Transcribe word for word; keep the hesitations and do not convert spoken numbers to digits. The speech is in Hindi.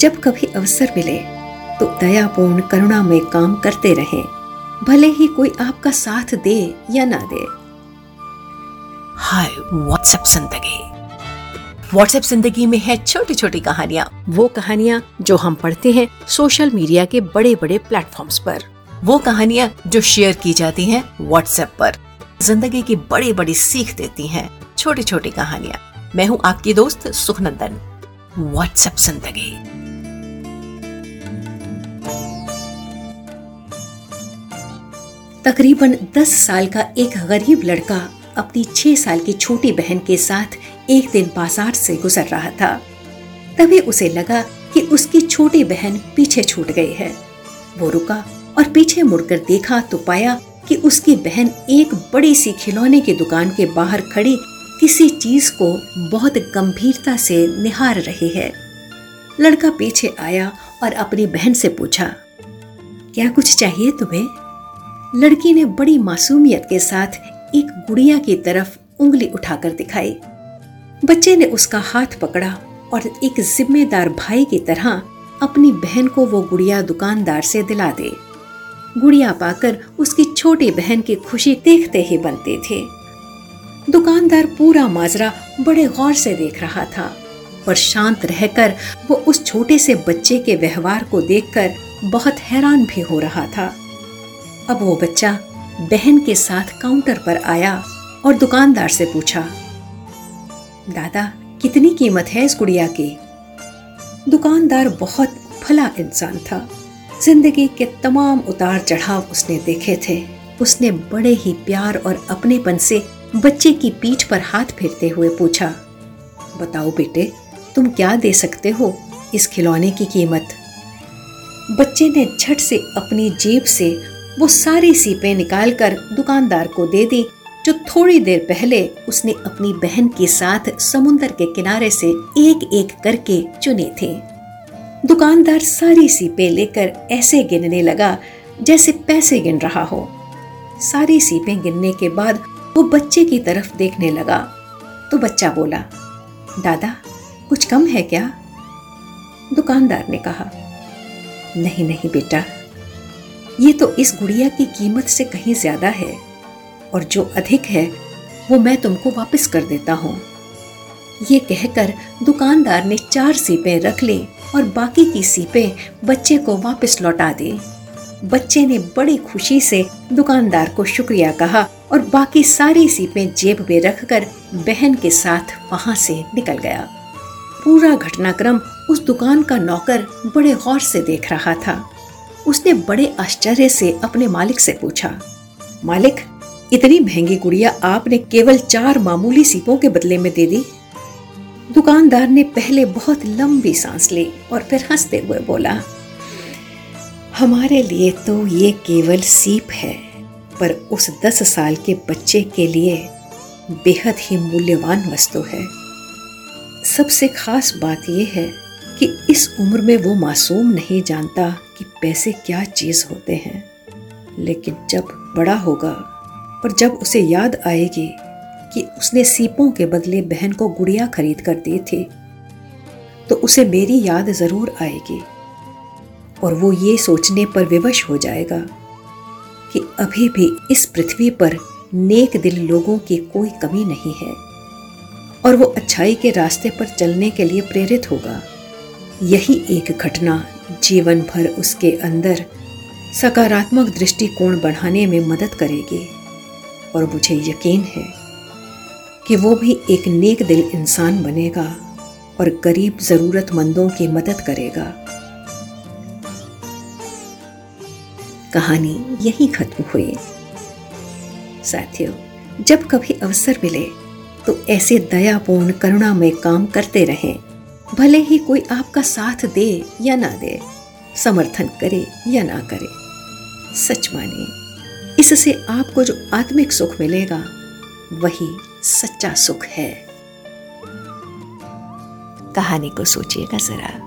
जब कभी अवसर मिले तो दयापूर्ण करुणा में काम करते रहें, भले ही कोई आपका साथ दे या ना दे। हाय व्हाट्सएप जिंदगी। व्हाट्सएप जिंदगी में है छोटी छोटी कहानियाँ, वो कहानियाँ जो हम पढ़ते हैं सोशल मीडिया के बड़े बड़े प्लेटफॉर्म्स पर, वो कहानियाँ जो शेयर की जाती हैं व्हाट्सएप पर, जिंदगी की बड़ी बड़ी सीख देती हैं छोटी छोटी कहानियाँ। मैं हूँ आपकी दोस्त सुखनंदन। व्हाट्सएप जिंदगी। तकरीबन दस साल का एक गरीब लड़का अपनी छह साल की छोटी बहन के साथ एक दिन बाजार से गुजर रहा था। तभी उसे लगा कि उसकी छोटी बहन पीछे छूट गई है। वो रुका और पीछे मुड़कर देखा तो पाया कि उसकी बहन एक बड़ी सी खिलौने की दुकान के बाहर खड़ी किसी चीज को बहुत गंभीरता से निहार रही है। लड़का पीछे आया और अपनी बहन से पूछा, क्या कुछ चाहिए तुम्हें? लड़की ने बड़ी मासूमियत के साथ एक गुड़िया की तरफ उंगली उठाकर दिखाई। बच्चे ने उसका हाथ पकड़ा और एक जिम्मेदार भाई की तरह अपनी बहन को वो गुड़िया दुकानदार से दिला दे। गुड़िया पाकर उसकी छोटी बहन की खुशी देखते ही बनती थी। दुकानदार पूरा माजरा बड़े गौर से देख रहा था, पर शांत रहकर वो उस छोटे से बच्चे के व्यवहार को देखकर बहुत हैरान भी हो रहा था। अब वो बच्चा बहन के साथ काउंटर पर आया और दुकानदार से पूछा, दादा कितनी कीमत है इस गुड़िया की? दुकानदार बहुत भला इंसान था। जिंदगी के तमाम उतार चढ़ाव उसने देखे थे। उसने बड़े ही प्यार और अपनेपन से बच्चे की पीठ पर हाथ फेरते हुए पूछा, बताओ बेटे तुम क्या दे सकते हो इस खिलौने की कीमत? बच्चे ने झट से अपनी जेब से वो सारी सीपें निकालकर दुकानदार को दे दी जो थोड़ी देर पहले उसने अपनी बहन के साथ समुंदर के किनारे से एक एक करके चुने थे। दुकानदार सारी सीपें लेकर ऐसे गिनने लगा जैसे पैसे गिन रहा हो। सारी सीपें गिनने के बाद वो बच्चे की तरफ देखने लगा तो बच्चा बोला, दादा कुछ कम है क्या? दुकानदार ने कहा, नहीं नहीं बेटा, ये तो इस गुड़िया की कीमत से कहीं ज्यादा है और जो अधिक है वो मैं तुमको वापस कर देता हूँ। ये कहकर दुकानदार ने चार सीपें रख ली और बाकी की सीपें बच्चे को वापस लौटा दी। बच्चे ने बड़ी खुशी से दुकानदार को शुक्रिया कहा और बाकी सारी सीपें जेब में रखकर बहन के साथ वहाँ से निकल गया। पूरा घटनाक्रम उस दुकान का नौकर बड़े गौर से देख रहा था। उसने बड़े आश्चर्य से अपने मालिक से पूछा, मालिक इतनी महंगी गुड़िया आपने केवल चार मामूली सीपों के बदले में दे दी? दुकानदार ने पहले बहुत लंबी सांस ली और फिर हंसते हुए बोला, हमारे लिए तो ये केवल सीप है, पर उस दस साल के बच्चे के लिए बेहद ही मूल्यवान वस्तु है। सबसे खास बात यह है कि इस उम्र में वो मासूम नहीं जानता कि पैसे क्या चीज़ होते हैं, लेकिन जब बड़ा होगा और जब उसे याद आएगी कि उसने सीपों के बदले बहन को गुड़िया खरीद कर दी थी, तो उसे मेरी याद ज़रूर आएगी और वो ये सोचने पर विवश हो जाएगा कि अभी भी इस पृथ्वी पर नेक दिल लोगों की कोई कमी नहीं है और वो अच्छाई के रास्ते पर चलने के लिए प्रेरित होगा। यही एक घटना जीवन भर उसके अंदर सकारात्मक दृष्टिकोण बढ़ाने में मदद करेगी और मुझे यकीन है कि वो भी एक नेक दिल इंसान बनेगा और गरीब ज़रूरतमंदों की मदद करेगा। कहानी यहीं खत्म हुई। साथियों, जब कभी अवसर मिले तो ऐसे दयापूर्ण करुणा में काम करते रहें, भले ही कोई आपका साथ दे या ना दे, समर्थन करे या ना करे। सच माने, इससे आपको जो आत्मिक सुख मिलेगा वही सच्चा सुख है। कहानी को सोचिएगा जरा।